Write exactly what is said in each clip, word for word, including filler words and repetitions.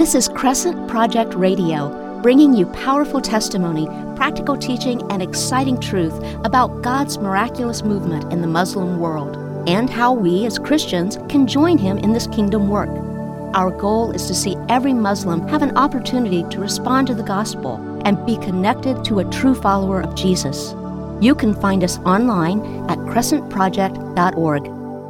This is Crescent Project Radio, bringing you powerful testimony, practical teaching, and exciting truth about God's miraculous movement in the Muslim world, and how we as Christians can join him in this kingdom work. Our goal is to see every Muslim have an opportunity to respond to the gospel and be connected to a true follower of Jesus. You can find us online at crescent project dot org.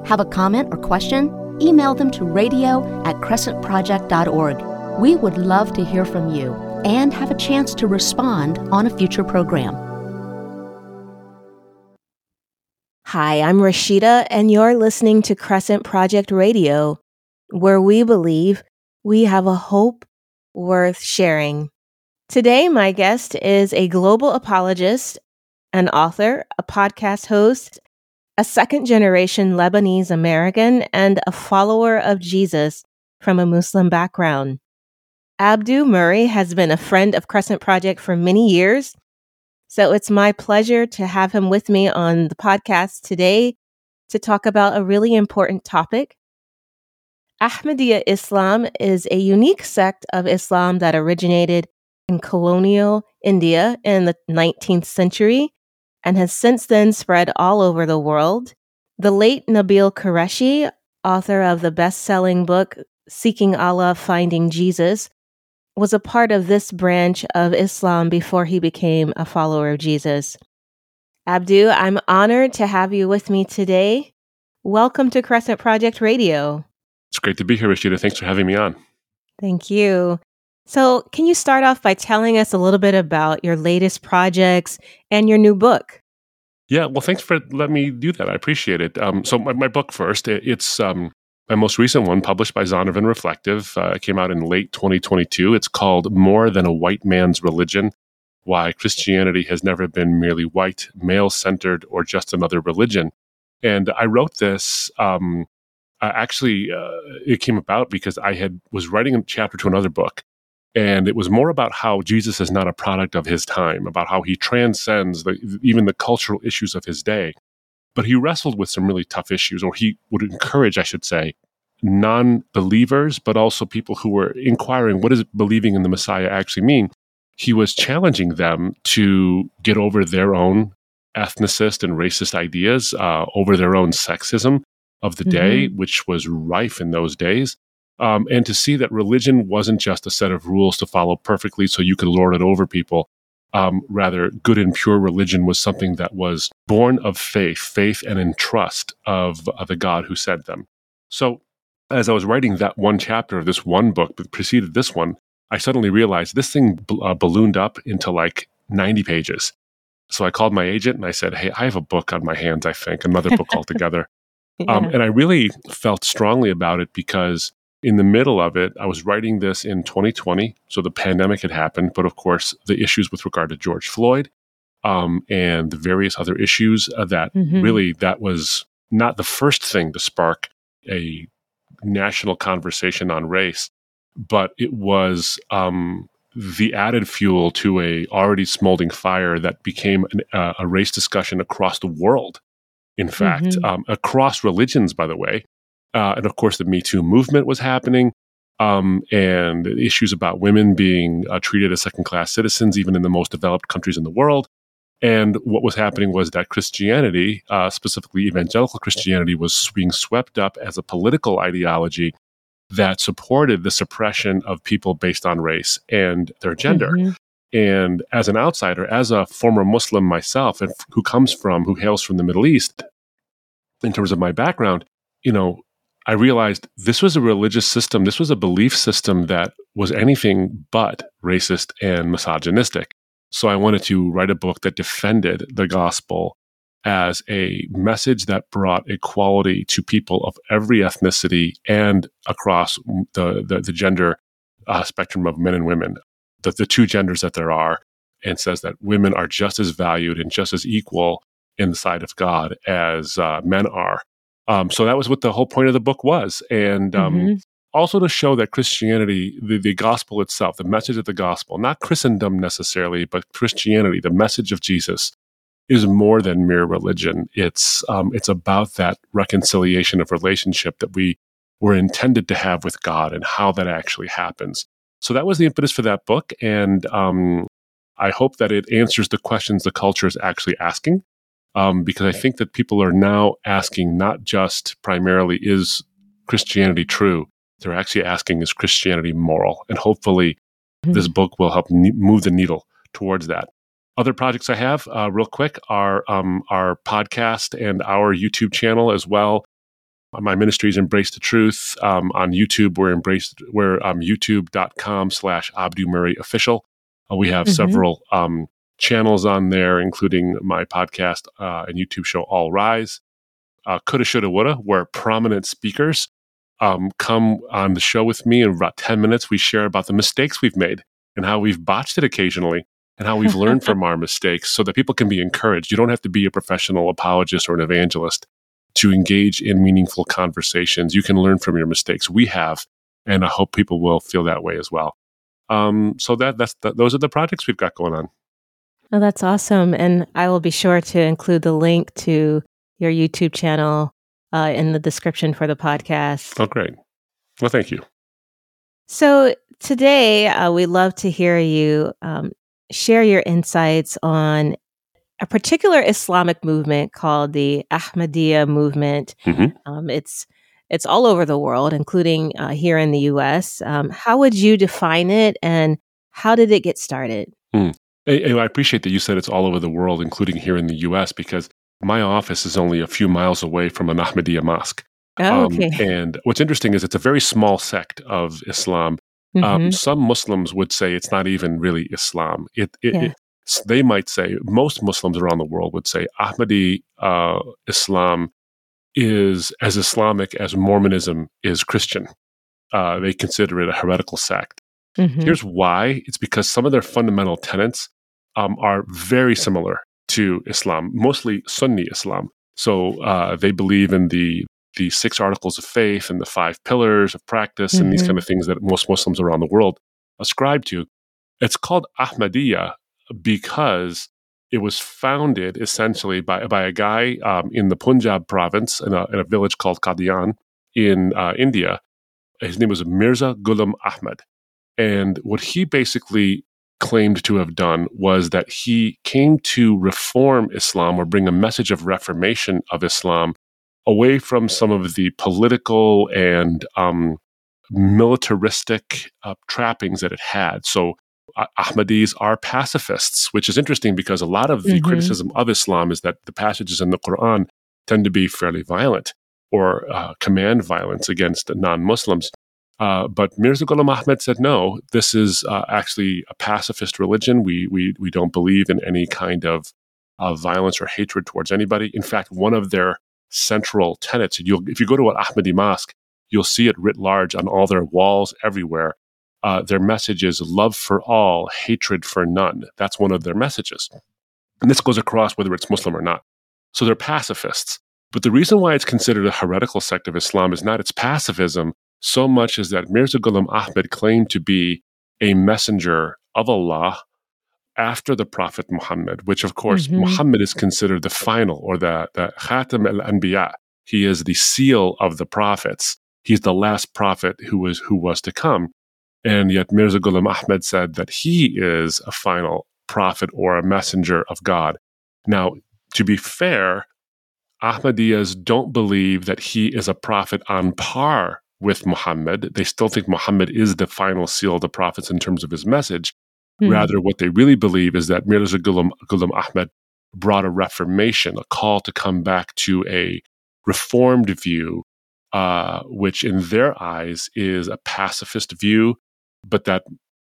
Have a comment or question? Email them to radio at crescent project dot org. We would love to hear from you and have a chance to respond on a future program. Hi, I'm Rashida, and you're listening to Crescent Project Radio, where we believe we have a hope worth sharing. Today, my guest is a global apologist, an author, a podcast host, a second-generation Lebanese American, and a follower of Jesus from a Muslim background. Abdu Murray has been a friend of Crescent Project for many years, so it's my pleasure to have him with me on the podcast today to talk about a really important topic. Ahmadiyya Islam is a unique sect of Islam that originated in colonial India in the nineteenth century and has since then spread all over the world. The late Nabeel Qureshi, author of the best-selling book Seeking Allah, Finding Jesus, was a part of this branch of Islam before he became a follower of Jesus. Abdu, I'm honored to have you with me today. Welcome to Crescent Project Radio. It's great to be here, Rashida. Thanks for having me on. Thank you. So can you start off by telling us a little bit about your latest projects and your new book? Yeah, well, thanks for letting me do that. I appreciate it. Um, so my, my book first, it, it's um, my most recent one, published by Zondervan Reflective. Uh, it came out in late twenty twenty-two. It's called More Than a White Man's Religion, Why Christianity Has Never Been Merely White, Male-Centered, or Just Another Religion. And I wrote this... Um, Uh, actually, uh, it came about because I had was writing a chapter to another book, and it was more about how Jesus is not a product of his time, about how he transcends the, even the cultural issues of his day. But he wrestled with some really tough issues, or he would encourage, I should say, non-believers, but also people who were inquiring, what does believing in the Messiah actually mean? He was challenging them to get over their own ethnicist and racist ideas, uh, over their own sexism of the day, mm-hmm. which was rife in those days, um, and to see that religion wasn't just a set of rules to follow perfectly so you could lord it over people. Um, rather, good and pure religion was something that was born of faith, faith and in trust of, of the God who sent them. So as I was writing that one chapter of this one book that preceded this one, I suddenly realized this thing b- uh, ballooned up into like ninety pages. So I called my agent and I said, hey, I have a book on my hands, I think, another book altogether. Yeah. Um, and I really felt strongly about it because in the middle of it, I was writing this in twenty twenty. So the pandemic had happened, but of course, the issues with regard to George Floyd um, and the various other issues that mm-hmm. really that was not the first thing to spark a national conversation on race, but it was um, the added fuel to a already smoldering fire that became an, uh, a race discussion across the world. In fact, mm-hmm. um, across religions, by the way. Uh, and of course, the Me Too movement was happening, um, and issues about women being uh, treated as second-class citizens, even in the most developed countries in the world. And what was happening was that Christianity, uh, specifically evangelical Christianity, was being swept up as a political ideology that supported the suppression of people based on race and their gender. Mm-hmm. And as an outsider, as a former Muslim myself, and who comes from, who hails from the Middle East, in terms of my background, you know, I realized this was a religious system, this was a belief system that was anything but racist and misogynistic. So I wanted to write a book that defended the gospel as a message that brought equality to people of every ethnicity and across the, the, the gender uh, spectrum of men and women. The, the two genders that there are, and says that women are just as valued and just as equal in the sight of God as uh, men are. Um, so that was what the whole point of the book was. And um, mm-hmm. also to show that Christianity, the, the gospel itself, the message of the gospel, not Christendom necessarily, but Christianity, the message of Jesus, is more than mere religion. It's um, it's about that reconciliation of relationship that we were intended to have with God and how that actually happens. So that was the impetus for that book, and um, I hope that it answers the questions the culture is actually asking, um, because I think that people are now asking not just primarily, is Christianity true? They're actually asking, is Christianity moral? And hopefully mm-hmm. this book will help ne- move the needle towards that. Other projects I have, uh, real quick, are um, our podcast and our YouTube channel as well. My ministry is Embrace the Truth. Um, on YouTube, we're, embrace, we're um, youtube.com slash Abdu Murray Official. Uh, we have mm-hmm. several um, channels on there, including my podcast uh, and YouTube show, All Rise. Uh, Coulda, Shoulda, Woulda, where prominent speakers um, come on the show with me in about ten minutes. We share about the mistakes we've made and how we've botched it occasionally and how we've learned from our mistakes so that people can be encouraged. You don't have to be a professional apologist or an evangelist to engage in meaningful conversations. You can learn from your mistakes. We have, and I hope people will feel that way as well. Um, so that that's that, those are the projects we've got going on. Oh, that's awesome. And I will be sure to include the link to your YouTube channel uh, in the description for the podcast. Oh, great. Well, thank you. So today, uh, we'd love to hear you um, share your insights on a particular Islamic movement called the Ahmadiyya movement. Mm-hmm. Um, it's it's all over the world, including uh, here in the U S. Um, how would you define it, and how did it get started? Mm. I, I appreciate that you said it's all over the world, including here in the U S, because my office is only a few miles away from an Ahmadiyya mosque. Oh, okay. Um, and what's interesting is it's a very small sect of Islam. Mm-hmm. Um, some Muslims would say it's not even really Islam. It, it, yeah. it They might say, most Muslims around the world would say, Ahmadi uh, Islam is as Islamic as Mormonism is Christian. Uh, they consider it a heretical sect. Mm-hmm. Here's why. It's because some of their fundamental tenets um, are very similar to Islam, mostly Sunni Islam. So uh, they believe in the, the six articles of faith and the five pillars of practice mm-hmm. and these kind of things that most Muslims around the world ascribe to. It's called Ahmadiyya because it was founded essentially by by a guy um, in the Punjab province in a, in a village called Qadian in uh, India. His name was Mirza Ghulam Ahmad. And what he basically claimed to have done was that he came to reform Islam or bring a message of reformation of Islam away from some of the political and um, militaristic uh, trappings that it had. So Ahmadis are pacifists, which is interesting because a lot of the mm-hmm. criticism of Islam is that the passages in the Quran tend to be fairly violent or uh, command violence against non-Muslims. Uh, but Mirza Ghulam Ahmad said, no, this is uh, actually a pacifist religion. We we we don't believe in any kind of uh, violence or hatred towards anybody. In fact, one of their central tenets, and you'll, if you go to an Ahmadi mosque, you'll see it writ large on all their walls everywhere. Uh, their message is love for all, hatred for none. That's one of their messages. And this goes across whether it's Muslim or not. So they're pacifists. But the reason why it's considered a heretical sect of Islam is not its pacifism so much as that Mirza Ghulam Ahmad claimed to be a messenger of Allah after the Prophet Muhammad, which of course mm-hmm. Muhammad is considered the final or the, the Khatim al-Anbiya. He is the seal of the prophets. He's the last prophet who was who was to come. And yet Mirza Ghulam Ahmad said that he is a final prophet or a messenger of God. Now, to be fair, Ahmadiyyas don't believe that he is a prophet on par with Muhammad. They still think Muhammad is the final seal of the prophets in terms of his message. Mm-hmm. Rather, what they really believe is that Mirza Ghulam, Ghulam Ahmad brought a reformation, a call to come back to a reformed view, uh, which in their eyes is a pacifist view. But that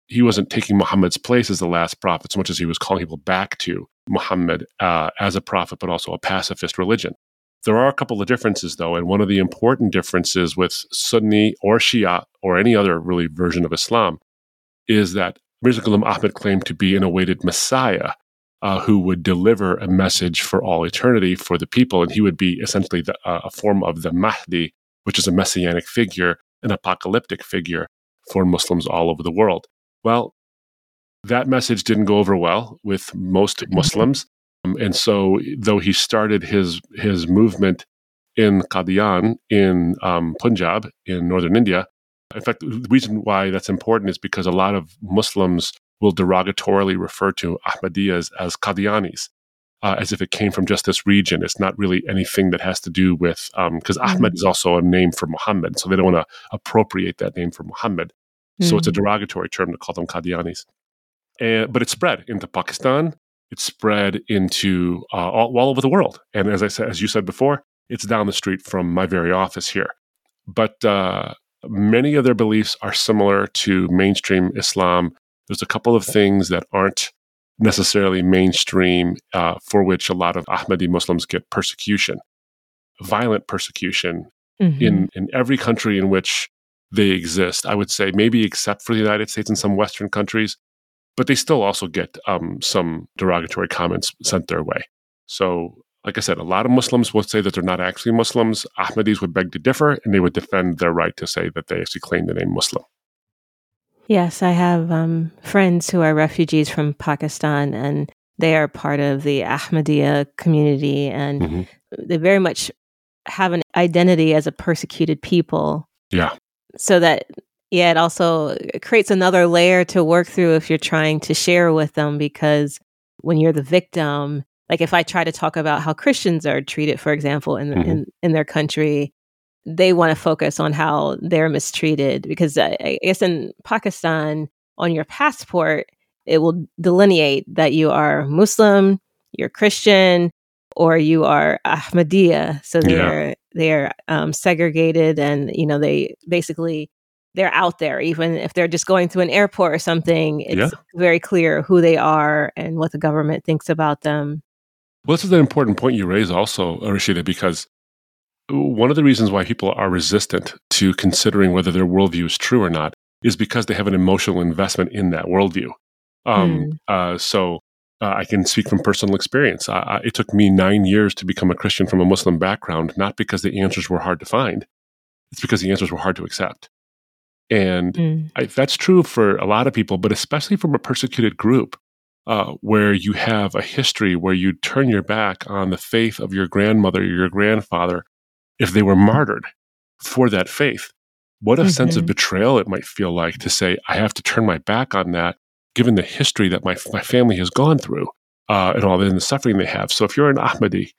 he wasn't taking Muhammad's place as the last prophet so much as he was calling people back to Muhammad uh, as a prophet, but also a pacifist religion. There are a couple of differences, though, and one of the important differences with Sunni or Shia or any other really version of Islam is that Mirza Ghulam Ahmad claimed to be an awaited Messiah uh, who would deliver a message for all eternity for the people, and he would be essentially the, uh, a form of the Mahdi, which is a messianic figure, an apocalyptic figure for Muslims all over the world. Well, that message didn't go over well with most Muslims. Um, and so though he started his his movement in Qadian, in um, Punjab, in northern India, In fact, the reason why that's important is because a lot of Muslims will derogatorily refer to Ahmadiyyas as Qadianis, uh, as if it came from just this region. It's not really anything that has to do with, because um, Ahmad is also a name for Muhammad, so they don't want to appropriate that name for Muhammad. So mm-hmm. it's a derogatory term to call them Qadianis. And, but it spread into Pakistan. It spread into uh, all, all over the world. And as I said, as you said before, it's down the street from my very office here. But uh, many of their beliefs are similar to mainstream Islam. There's a couple of things that aren't necessarily mainstream uh, for which a lot of Ahmadi Muslims get persecution, violent persecution mm-hmm. in, in every country in which they exist. I would say maybe except for the United States and some Western countries, but they still also get um, some derogatory comments sent their way. So, like I said, a lot of Muslims will say that they're not actually Muslims. Ahmadis would beg to differ, and they would defend their right to say that they actually claim the name Muslim. Yes, I have um, friends who are refugees from Pakistan, and they are part of the Ahmadiyya community, and mm-hmm. they very much have an identity as a persecuted people. Yeah. So that, yeah, it also creates another layer to work through if you're trying to share with them, because when you're the victim, like if I try to talk about how Christians are treated, for example, in mm-hmm. in, in their country, they want to focus on how they're mistreated, because I, I guess in Pakistan, on your passport, it will delineate that you are Muslim, you're Christian, or you are Ahmadiyya. So they're yeah. they're um, segregated, and you know they basically they're out there. Even if they're just going through an airport or something, it's yeah. very clear who they are and what the government thinks about them. Well, this is an important point you raise, also, Rashida, because one of the reasons why people are resistant to considering whether their worldview is true or not is because they have an emotional investment in that worldview. Um, mm. uh, so. Uh, I can speak from personal experience. I, I, it took me nine years to become a Christian from a Muslim background, not because the answers were hard to find. It's because the answers were hard to accept. And mm. I, that's true for a lot of people, but especially from a persecuted group uh, where you have a history where you turn your back on the faith of your grandmother or your grandfather if they were martyred for that faith. What a okay. sense of betrayal it might feel like to say, I have to turn my back on that, given the history that my my family has gone through uh, and all the, and the suffering they have. So if you're an Ahmadi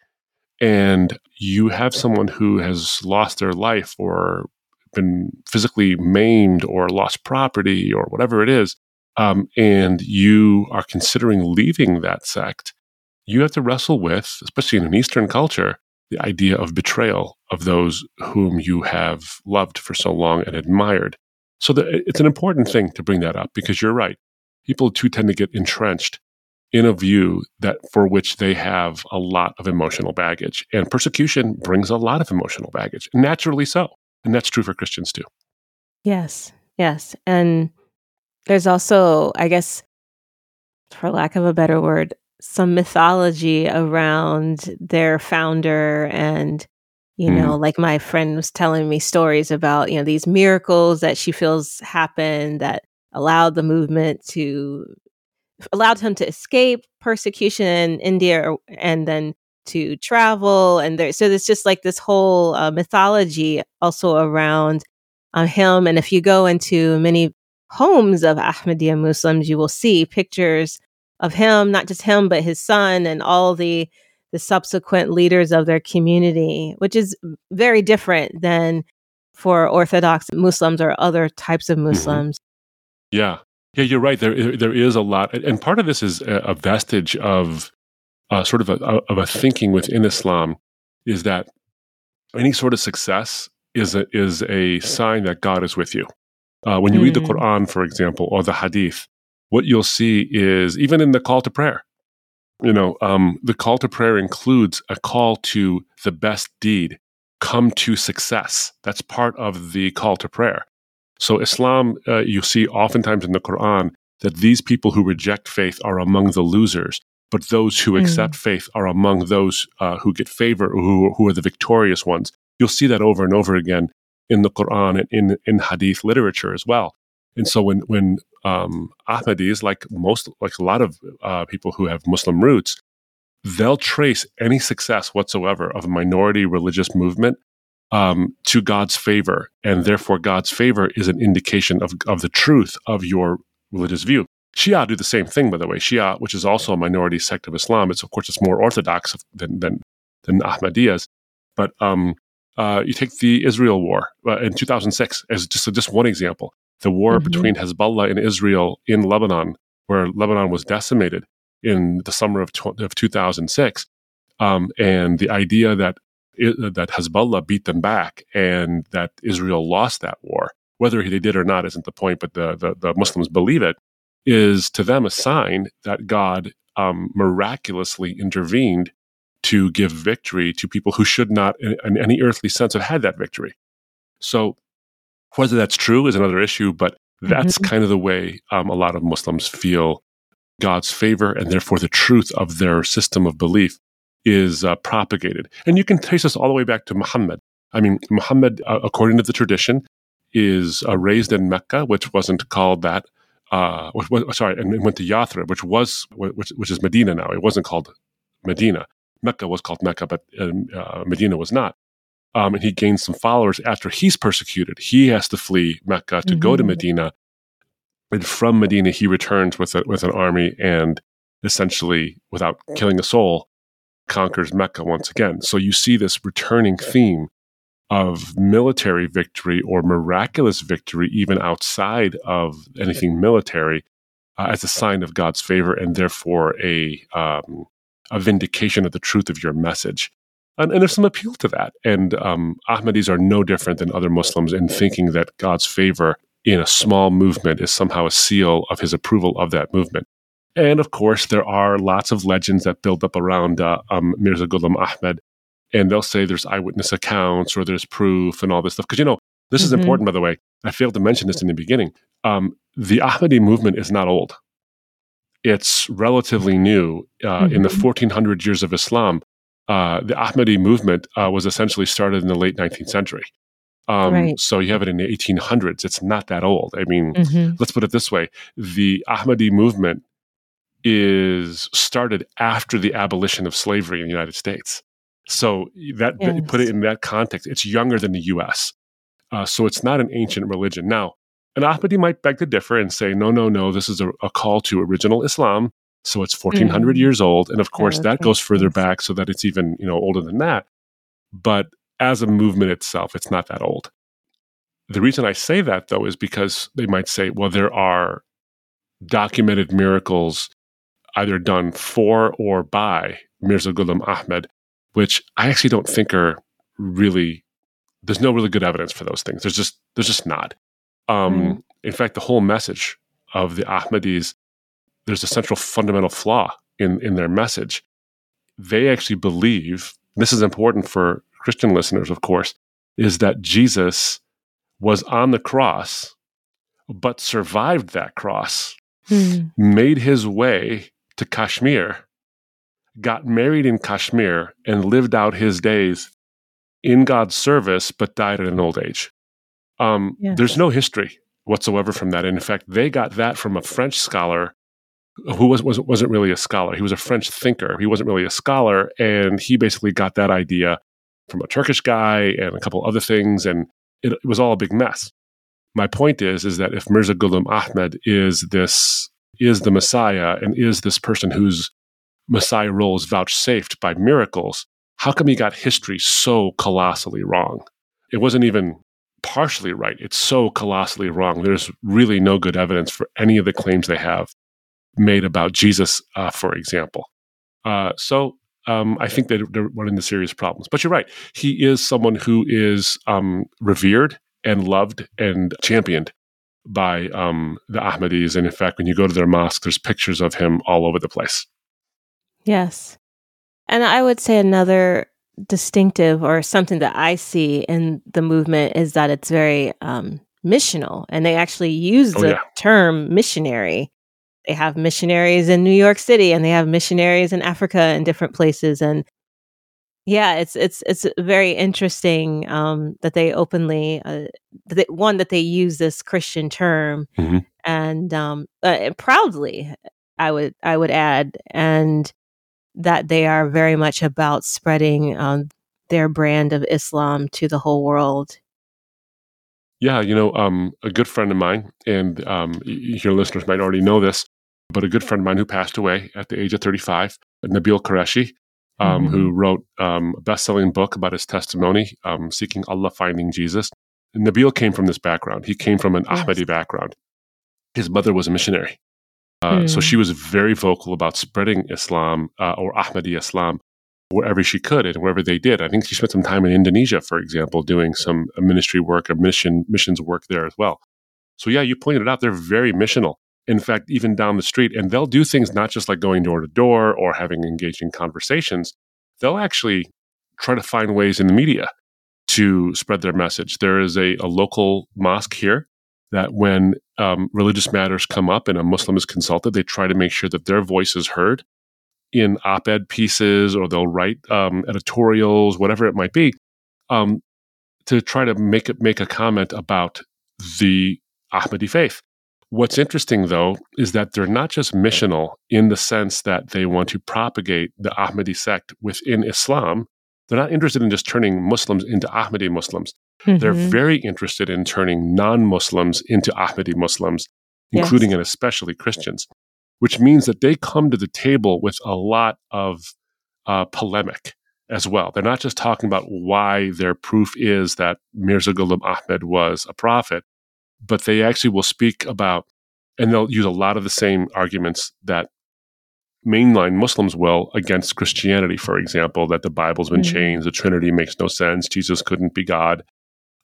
and you have someone who has lost their life or been physically maimed or lost property or whatever it is, um, and you are considering leaving that sect, you have to wrestle with, especially in an Eastern culture, the idea of betrayal of those whom you have loved for so long and admired. So the, it's an important thing to bring that up, because you're right. People too tend to get entrenched in a view that for which they have a lot of emotional baggage. And persecution brings a lot of emotional baggage, naturally so. And that's true for Christians too. Yes, yes. And there's also, I guess, for lack of a better word, some mythology around their founder. And, you mm. know, like my friend was telling me stories about, you know, these miracles that she feels happened that allowed the movement to, allowed him to escape persecution in India and then to travel. And there, so there's just like this whole uh, mythology also around um, him. And if you go into many homes of Ahmadiyya Muslims, you will see pictures of him, not just him, but his son and all the, the subsequent leaders of their community, which is very different than for Orthodox Muslims or other types of Muslims. Mm-hmm. Yeah, yeah, you're right. There, there is a lot, and part of this is a vestige of uh, sort of a, of a thinking within Islam, is that any sort of success is a, is a sign that God is with you. Uh, when you mm. read the Quran, for example, or the Hadith, what you'll see is even in the call to prayer. You know, um, the call to prayer includes a call to the best deed, come to success. That's part of the call to prayer. So Islam, uh, you see oftentimes in the Quran that these people who reject faith are among the losers, but those who mm. accept faith are among those uh, who get favor, who, who are the victorious ones. You'll see that over and over again in the Quran and in, in Hadith literature as well. And so when when um, Ahmadis, like most, like a lot of uh, people who have Muslim roots, they'll trace any success whatsoever of a minority religious movement um, to God's favor, and therefore God's favor is an indication of, of the truth of your religious view. Shia do the same thing, by the way. Shia, which is also a minority sect of Islam, it's of course it's more orthodox than than, than Ahmadiyyas, but um, uh, you take the Israel war uh, in two thousand six as just just one example. The war mm-hmm. between Hezbollah and Israel in Lebanon, where Lebanon was decimated in the summer of tw- of two thousand six, um, and the idea that uh, that Hezbollah beat them back and that Israel lost that war, whether they did or not isn't the point, but the the, the Muslims believe it, is to them a sign that God um, miraculously intervened to give victory to people who should not, in, in any earthly sense, have had that victory. So whether that's true is another issue, but that's mm-hmm. kind of the way um, a lot of Muslims feel God's favor, and therefore the truth of their system of belief is uh, propagated. And you can trace this all the way back to Muhammad. I mean, Muhammad, uh, according to the tradition, is uh, raised in Mecca, which wasn't called that, uh, which was, sorry, and went to Yathrib, which was, which, which is Medina now. It wasn't called Medina. Mecca was called Mecca, but uh, Medina was not. Um, and he gains some followers after he's persecuted. He has to flee Mecca to mm-hmm. go to Medina. And from Medina, he returns with a, with an army and essentially, without killing a soul, conquers Mecca once again. So you see this returning theme of military victory or miraculous victory, even outside of anything military, uh, as a sign of God's favor and therefore a um, a vindication of the truth of your message. And, and there's some appeal to that. And um, Ahmadis are no different than other Muslims in thinking that God's favor in a small movement is somehow a seal of his approval of that movement. And of course, there are lots of legends that build up around uh, um, Mirza Ghulam Ahmad, and they'll say there's eyewitness accounts or there's proof and all this stuff. Because, you know, this mm-hmm. is important, by the way. I failed to mention this in the beginning. Um, the Ahmadi movement is not old. It's relatively new. Uh, mm-hmm. In the fourteen hundred years of Islam, uh, the Ahmadi movement uh, was essentially started in the late nineteenth century. Um, right. So you have it in the eighteen hundreds. It's not that old. I mean, mm-hmm. let's put it this way. The Ahmadi movement is started after the abolition of slavery in the United States. So that, yes. that put it in that context, it's younger than the U S. Uh, so it's not an ancient religion. Now, an Ahmadi might beg to differ and say, no, no, no, this is a, a call to original Islam. So it's fourteen hundred mm-hmm. years old. And of course, yeah, that goes further back so that it's even you know older than that. But as a movement itself, it's not that old. The reason I say that, though, is because they might say, well, there are documented miracles either done for or by Mirza Ghulam Ahmad, which I actually don't think are really, there's no really good evidence for those things. There's just there's just not. Um, mm-hmm. In fact, the whole message of the Ahmadis, there's a central fundamental flaw in, in their message. They actually believe, this is important for Christian listeners, of course, is that Jesus was on the cross, but survived that cross, mm-hmm. made his way to Kashmir, got married in Kashmir, and lived out his days in God's service, but died at an old age. Um, yes. There's no history whatsoever from that. And in fact, they got that from a French scholar who was, was, wasn't really a scholar. He was a French thinker. He wasn't really a scholar. And he basically got that idea from a Turkish guy and a couple other things. And it, it was all a big mess. My point is, is that if Mirza Ghulam Ahmad is this, is the Messiah and is this person who's Messiah role is vouchsafed by miracles, how come he got history so colossally wrong? It wasn't even partially right. It's so colossally wrong. There's really no good evidence for any of the claims they have made about Jesus, uh, for example. Uh, so um, I think they're, they're running into serious problems. But you're right. He is someone who is um, revered and loved and championed by um, the Ahmadis. And in fact, when you go to their mosque, there's pictures of him all over the place. Yes. And I would say another distinctive or something that I see in the movement is that it's very um, missional. And they actually use oh, the yeah. term missionary. They have missionaries in New York City and they have missionaries in Africa and different places. And yeah, it's it's it's very interesting um, that they openly, uh, that, one, that they use this Christian term mm-hmm. and um, uh, proudly, I would I would add, and that they are very much about spreading um, their brand of Islam to the whole world? Yeah, you know, um, a good friend of mine, and um, your listeners might already know this, but a good friend of mine who passed away at the age of thirty-five, Nabeel Qureshi, um, mm-hmm. who wrote um, a best-selling book about his testimony, um, Seeking Allah, Finding Jesus. And Nabeel came from this background. He came from an yes. Ahmadi background. His mother was a missionary. Uh, mm. So she was very vocal about spreading Islam uh, or Ahmadi Islam wherever she could and wherever they did. I think she spent some time in Indonesia, for example, doing some ministry work or mission missions work there as well. So yeah, you pointed out, they're very missional. In fact, even down the street, and they'll do things not just like going door to door or having engaging conversations. They'll actually try to find ways in the media to spread their message. There is a, a local mosque here that when um, religious matters come up and a Muslim is consulted, they try to make sure that their voice is heard in op-ed pieces, or they'll write um, editorials, whatever it might be, um, to try to make it, make a comment about the Ahmadi faith. What's interesting, though, is that they're not just missional in the sense that they want to propagate the Ahmadi sect within Islam. They're not interested in just turning Muslims into Ahmadi Muslims. Mm-hmm. They're very interested in turning non-Muslims into Ahmadi Muslims, including yes. and especially Christians, which means that they come to the table with a lot of uh, polemic as well. They're not just talking about why their proof is that Mirza Ghulam Ahmad was a prophet, but they actually will speak about, and they'll use a lot of the same arguments that mainline Muslims will against Christianity, for example, that the Bible's been mm-hmm. changed, the Trinity makes no sense, Jesus couldn't be God,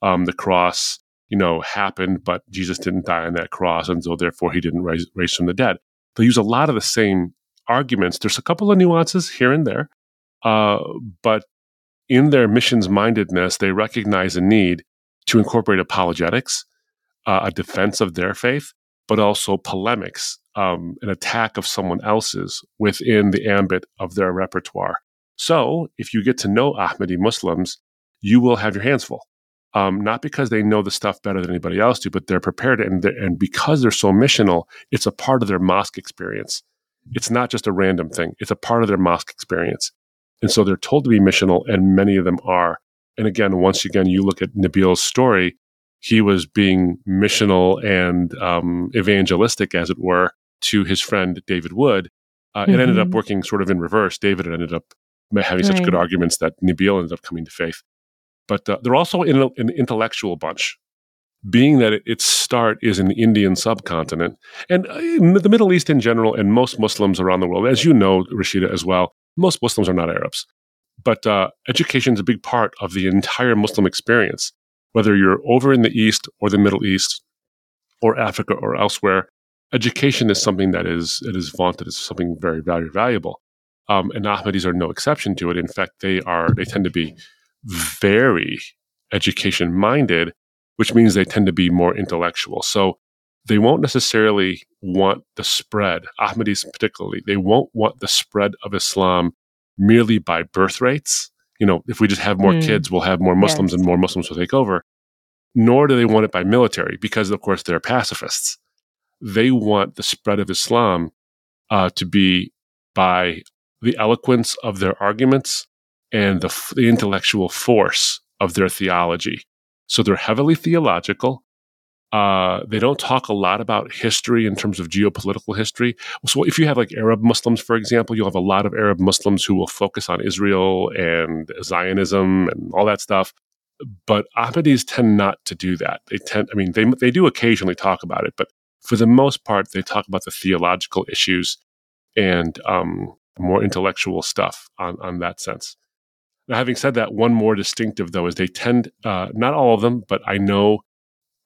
um, the cross, you know, happened, but Jesus didn't die on that cross, and so therefore he didn't rise, rise from the dead. They use a lot of the same arguments. There's a couple of nuances here and there, uh, but in their missions-mindedness, they recognize a need to incorporate apologetics, uh, a defense of their faith, but also polemics, um, an attack of someone else's within the ambit of their repertoire. So if you get to know Ahmadi Muslims, you will have your hands full. Um, not because they know the stuff better than anybody else do, but they're prepared, and they're, and because they're so missional, it's a part of their mosque experience. It's not just a random thing. It's a part of their mosque experience. And so they're told to be missional, and many of them are. And again, once again, you look at Nabeel's story, he was being missional and um, evangelistic, as it were, to his friend David Wood. Uh, mm-hmm. It ended up working sort of in reverse. David ended up having right. such good arguments that Nabeel ended up coming to faith. But uh, they're also in a, an intellectual bunch, being that it, its start is in the Indian subcontinent and in the Middle East in general, and most Muslims around the world. As you know, Rashida, as well, most Muslims are not Arabs. But uh, education is a big part of the entire Muslim experience, whether you're over in the East or the Middle East or Africa or elsewhere. Education is something that is, it is vaunted as something very, very valuable. Um, and Ahmadis are no exception to it. In fact, they are, they tend to be very education-minded, which means they tend to be more intellectual. So they won't necessarily want the spread, Ahmadis particularly, they won't want the spread of Islam merely by birth rates. You know, if we just have more mm. kids, we'll have more Muslims yes. and more Muslims will take over. Nor do they want it by military because, of course, they're pacifists. They want the spread of Islam uh, to be by the eloquence of their arguments and the, f- the intellectual force of their theology. So they're heavily theological. Uh, they don't talk a lot about history in terms of geopolitical history. So if you have like Arab Muslims, for example, you'll have a lot of Arab Muslims who will focus on Israel and Zionism and all that stuff. But Ahmadis tend not to do that. They tend, I mean, they they do occasionally talk about it, but for the most part, they talk about the theological issues and um, more intellectual stuff on, on that sense. Now, having said that, one more distinctive, though, is they tend, uh, not all of them, but I know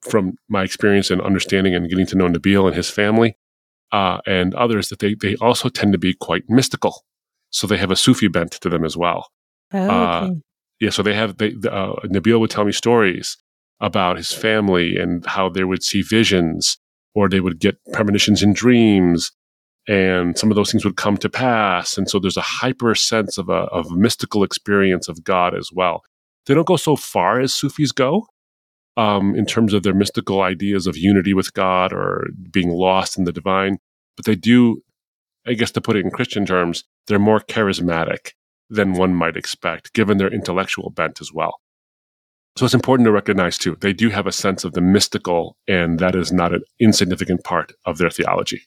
from my experience and understanding and getting to know Nabeel and his family uh, and others, that they they also tend to be quite mystical. So they have a Sufi bent to them as well. Oh, okay. uh, yeah, so they have, they, uh, Nabeel would tell me stories about his family and how they would see visions, or they would get premonitions in dreams, and some of those things would come to pass. And so there's a hyper sense of a of mystical experience of God as well. They don't go so far as Sufis go um, in terms of their mystical ideas of unity with God or being lost in the divine. But they do, I guess to put it in Christian terms, they're more charismatic than one might expect, given their intellectual bent as well. So it's important to recognize, too, they do have a sense of the mystical, and that is not an insignificant part of their theology.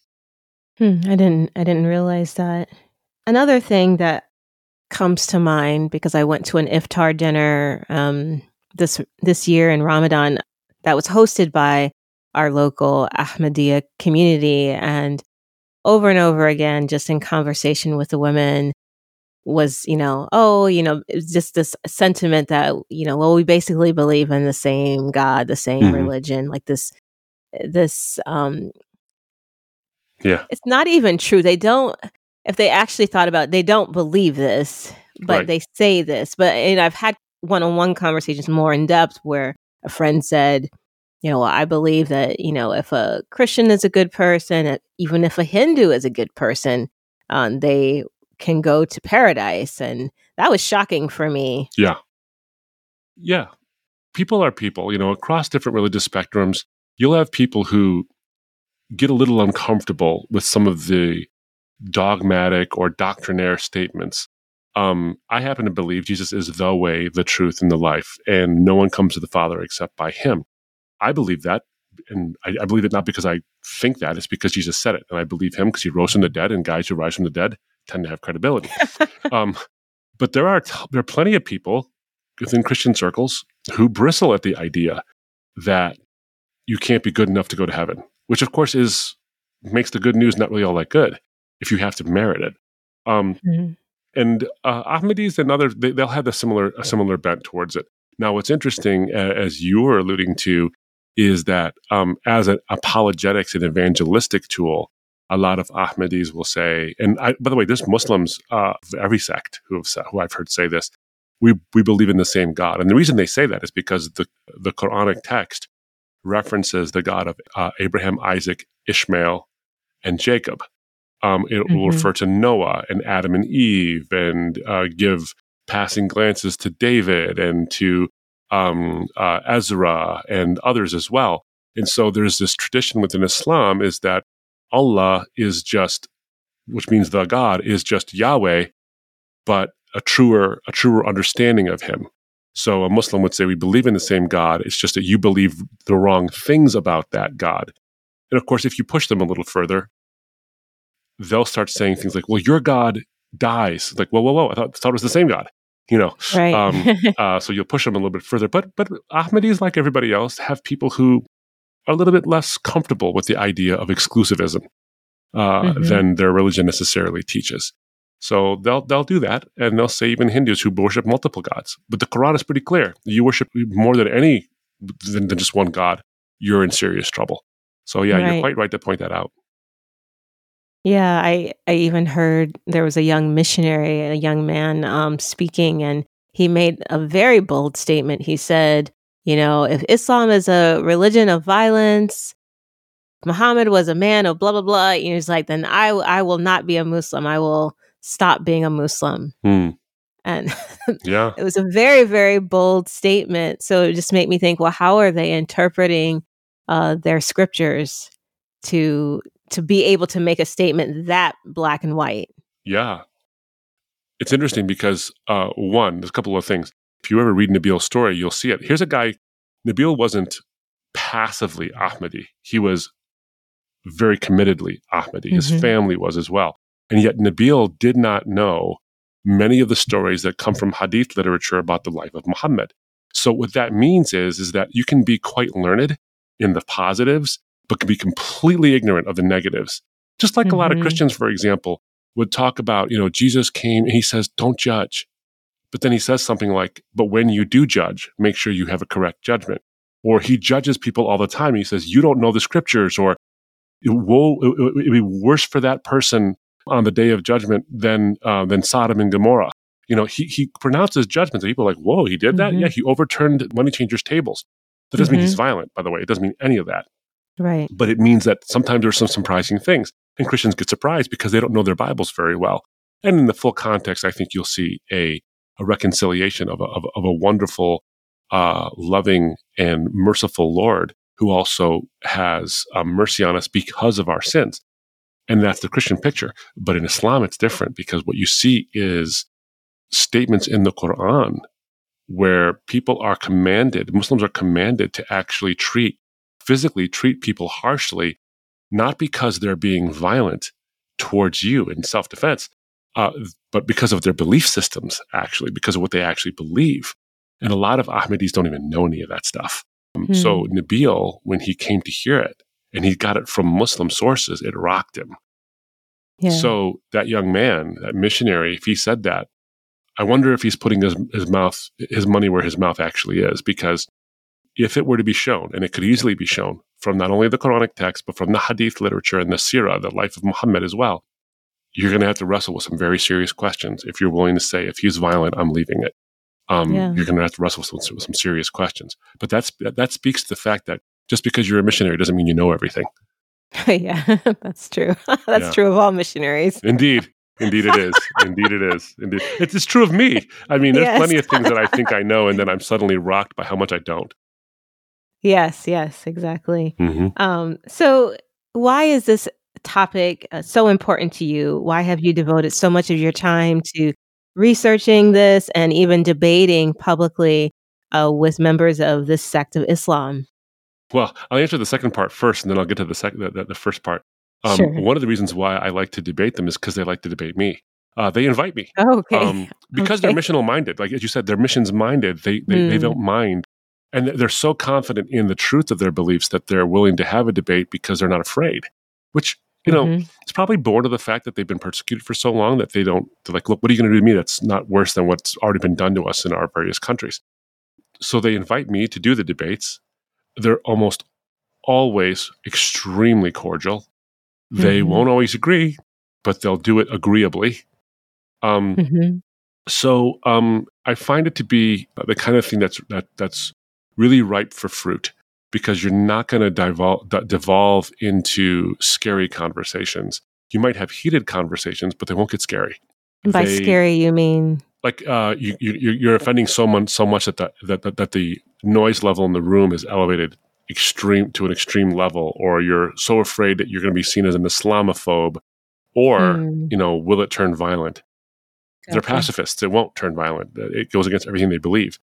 Hmm, I didn't, I didn't realize that. Another thing that comes to mind, because I went to an iftar dinner um, this this year in Ramadan that was hosted by our local Ahmadiyya community, and over and over again, just in conversation with the women, was, you know, oh, you know, it's just this sentiment that, you know, well, we basically believe in the same God, the same mm-hmm. religion, like this, this, um, yeah, it's not even true. They don't, if they actually thought about it, they don't believe this, but right. they say this. But, and I've had one-on-one conversations more in depth where a friend said, you know, well, I believe that, you know, if a Christian is a good person, even if a Hindu is a good person, um, they can go to paradise. And that was shocking for me. Yeah. Yeah. People are people, you know, across different religious spectrums. You'll have people who get a little uncomfortable with some of the dogmatic or doctrinaire statements. Um, I happen to believe Jesus is the way, the truth, and the life, and no one comes to the Father except by him. I believe that, and I, I believe it not because I think that, it's because Jesus said it, and I believe him because he rose from the dead, and guys who rise from the dead tend to have credibility. um, but there are t- there are plenty of people within Christian circles who bristle at the idea that you can't be good enough to go to heaven, which of course is makes the good news not really all that good if you have to merit it. Um, mm-hmm. And uh, Ahmadis and others, they, they'll have a similar a similar bent towards it. Now, what's interesting, as you were alluding to, is that um, as an apologetics and evangelistic tool, a lot of Ahmadis will say, and I, by the way, there's Muslims uh, of every sect who have who I've heard say this, we we believe in the same God. And the reason they say that is because the, the Quranic text references the God of uh, Abraham, Isaac, Ishmael, and Jacob. Um, it mm-hmm. will refer to Noah and Adam and Eve, and uh, give passing glances to David and to um, uh, Ezra and others as well. And so there's this tradition within Islam is that Allah is just, which means the God, is just Yahweh, but a truer, a truer understanding of him. So a Muslim would say, we believe in the same God. It's just that you believe the wrong things about that God. And of course, if you push them a little further, they'll start saying things like, well, your God dies. Like, whoa, whoa, whoa, I thought, thought it was the same God, you know? Right. um, uh, so you'll push them a little bit further. But but Ahmadis, like everybody else, have people who are a little bit less comfortable with the idea of exclusivism uh, mm-hmm. than their religion necessarily teaches. So they'll they'll do that, and they'll say even Hindus who worship multiple gods. But the Quran is pretty clear. You worship more than any, than, than just one God, you're in serious trouble. So yeah, right. You're quite right to point that out. Yeah, I, I even heard there was a young missionary, a young man um, speaking, and he made a very bold statement. He said, you know, if Islam is a religion of violence, Muhammad was a man of blah, blah, blah. And he's like, then I, I will not be a Muslim. I will stop being a Muslim. Hmm. And yeah, it was a very, very bold statement. So it just made me think, well, how are they interpreting uh, their scriptures to... to be able to make a statement that black and white. Yeah. It's interesting because, uh, one, there's a couple of things. If you ever read Nabeel's story, you'll see it. Here's a guy, Nabeel wasn't passively Ahmadi. He was very committedly Ahmadi. Mm-hmm. His family was as well. And yet Nabeel did not know many of the stories that come from Hadith literature about the life of Muhammad. So what that means is, is that you can be quite learned in the positives, but can be completely ignorant of the negatives. Just like mm-hmm. a lot of Christians, for example, would talk about, you know, Jesus came and he says, don't judge. But then he says something like, but when you do judge, make sure you have a correct judgment. Or he judges people all the time. And he says, you don't know the scriptures, or it will it, it, be worse for that person on the day of judgment than, uh, than Sodom and Gomorrah. You know, he, he pronounces judgments and people are like, whoa, he did that? Mm-hmm. Yeah, he overturned money changers' tables. That doesn't mm-hmm. mean he's violent, by the way. It doesn't mean any of that. Right. But it means that sometimes there's some surprising things, and Christians get surprised because they don't know their Bibles very well. And in the full context, I think you'll see a, a reconciliation of a, of, of a wonderful, uh, loving, and merciful Lord who also has uh, mercy on us because of our sins. And that's the Christian picture. But in Islam, it's different because what you see is statements in the Quran where people are commanded, Muslims are commanded to actually treat, physically treat people harshly, not because they're being violent towards you in self-defense, uh, but because of their belief systems, actually, because of what they actually believe. And a lot of Ahmadis don't even know any of that stuff. Hmm. So Nabeel, when he came to hear it, and he got it from Muslim sources, it rocked him. Yeah. So that young man, that missionary, if he said that, I wonder if he's putting his, his mouth, his money where his mouth actually is, because if it were to be shown, and it could easily be shown from not only the Quranic text, but from the Hadith literature and the Sirah, the life of Muhammad as well, you're going to have to wrestle with some very serious questions. If you're willing to say, if he's violent, I'm leaving it. Um, yeah. You're going to have to wrestle with some, with some serious questions. But that's that speaks to the fact that just because you're a missionary doesn't mean you know everything. Yeah, that's true. That's yeah. true of all missionaries. Indeed. Indeed it is. Indeed it is. Indeed. It's, it's true of me. I mean, there's yes. plenty of things that I think I know, and then I'm suddenly rocked by how much I don't. Yes, yes, exactly. Mm-hmm. Um, so why is this topic uh, so important to you? Why have you devoted so much of your time to researching this and even debating publicly uh, with members of this sect of Islam? Well, I'll answer the second part first, and then I'll get to the sec- the, the first part. Um, sure. One of the reasons why I like to debate them is because they like to debate me. Uh, they invite me. Oh, okay. Um, because okay. they're missional minded. Like as you said, they're missions minded. They they, mm. they don't mind. And they're so confident in the truth of their beliefs that they're willing to have a debate because they're not afraid, which, you know, mm-hmm. it's probably born of the fact that they've been persecuted for so long that they don't, they're like, look, what are you going to do to me that's not worse than what's already been done to us in our various countries? So they invite me to do the debates. They're almost always extremely cordial. They mm-hmm. won't always agree, but they'll do it agreeably. Um, mm-hmm. So um, I find it to be the kind of thing that's that, that's really ripe for fruit, because you're not going to devol- devolve into scary conversations. You might have heated conversations, but they won't get scary. By they, scary, you mean? Like uh, you, you, you're offending someone so much that the, that, that, that the noise level in the room is elevated extreme to an extreme level, or you're so afraid that you're going to be seen as an Islamophobe, or, mm. you know, will it turn violent? Gotcha. They're pacifists. It won't turn violent. It goes against everything they believe.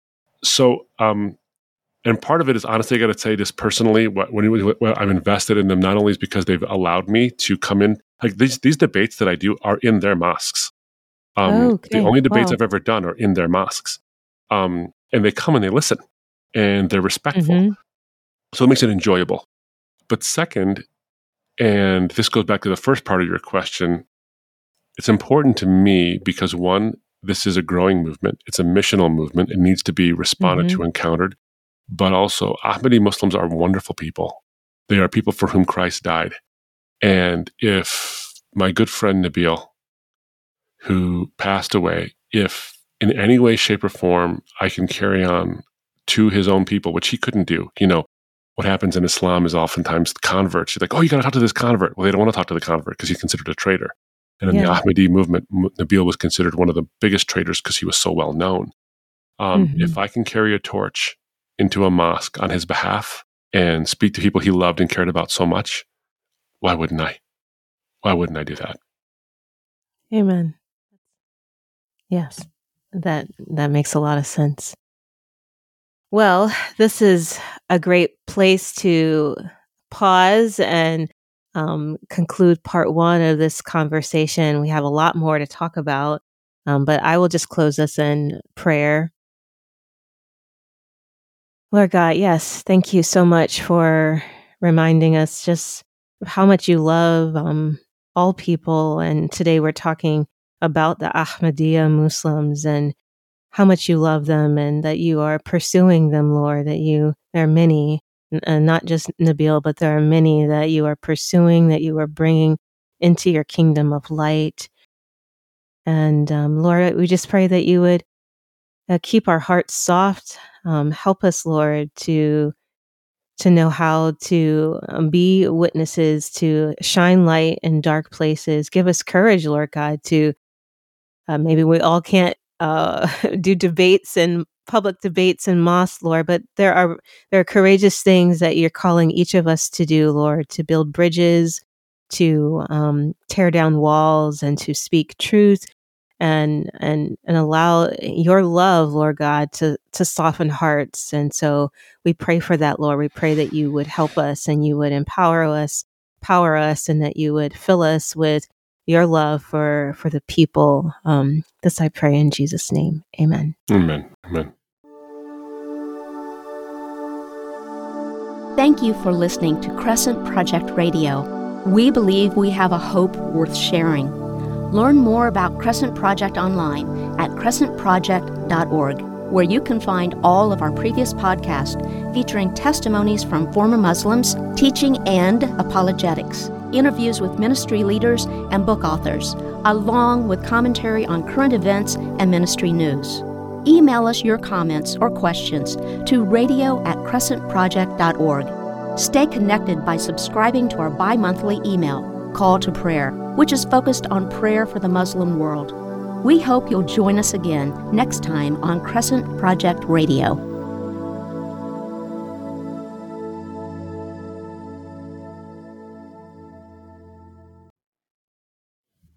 So, um, and part of it is, honestly, I got to say this personally, what, when, when I'm invested in them, not only is because they've allowed me to come in, like these these debates that I do are in their mosques. Um, okay. The only debates wow. I've ever done are in their mosques. Um, and they come and they listen, and they're respectful. Mm-hmm. So it makes it enjoyable. But second, and this goes back to the first part of your question, it's important to me because, one, this is a growing movement. It's a missional movement. It needs to be responded mm-hmm. to, encountered. But also, Ahmadi Muslims are wonderful people. They are people for whom Christ died. And if my good friend Nabeel, who passed away, if in any way, shape, or form I can carry on to his own people, which he couldn't do, you know, what happens in Islam is oftentimes the converts, you're like, oh, you got to talk to this convert. Well, they don't want to talk to the convert because he's considered a traitor. And in yeah. the Ahmadi movement, Nabeel was considered one of the biggest traitors because he was so well known. Um, mm-hmm. If I can carry a torch into a mosque on his behalf and speak to people he loved and cared about so much, why wouldn't I? Why wouldn't I do that? Amen. Yes, that that makes a lot of sense. Well, this is a great place to pause and um, conclude part one of this conversation. We have a lot more to talk about, um, but I will just close us in prayer. Lord God, yes, thank you so much for reminding us just how much you love um, all people. And today we're talking about the Ahmadiyya Muslims and how much you love them and that you are pursuing them, Lord, that you, there are many, and not just Nabeel, but there are many that you are pursuing, that you are bringing into your kingdom of light. And um, Lord, we just pray that you would uh, keep our hearts soft. Um, help us, Lord, to to know how to um, be witnesses, to shine light in dark places. Give us courage, Lord God, to uh, maybe we all can't Uh, do debates and public debates in mosques, Lord, but there are there are courageous things that you're calling each of us to do, Lord, to build bridges, to um, tear down walls, and to speak truth, and and and allow your love, Lord God, to to soften hearts. And so we pray for that, Lord. We pray that you would help us and you would empower us, power us, and that you would fill us with your love for for the people. Um, this I pray in Jesus' name. Amen. Amen. Amen. Thank you for listening to Crescent Project Radio. We believe we have a hope worth sharing. Learn more about Crescent Project online at crescent project dot org, where you can find all of our previous podcasts featuring testimonies from former Muslims, teaching and apologetics, interviews with ministry leaders and book authors, along with commentary on current events and ministry news. Email us your comments or questions to radio at crescent project dot org. Stay connected by subscribing to our bi-monthly email, Call to Prayer, which is focused on prayer for the Muslim world. We hope you'll join us again next time on Crescent Project Radio.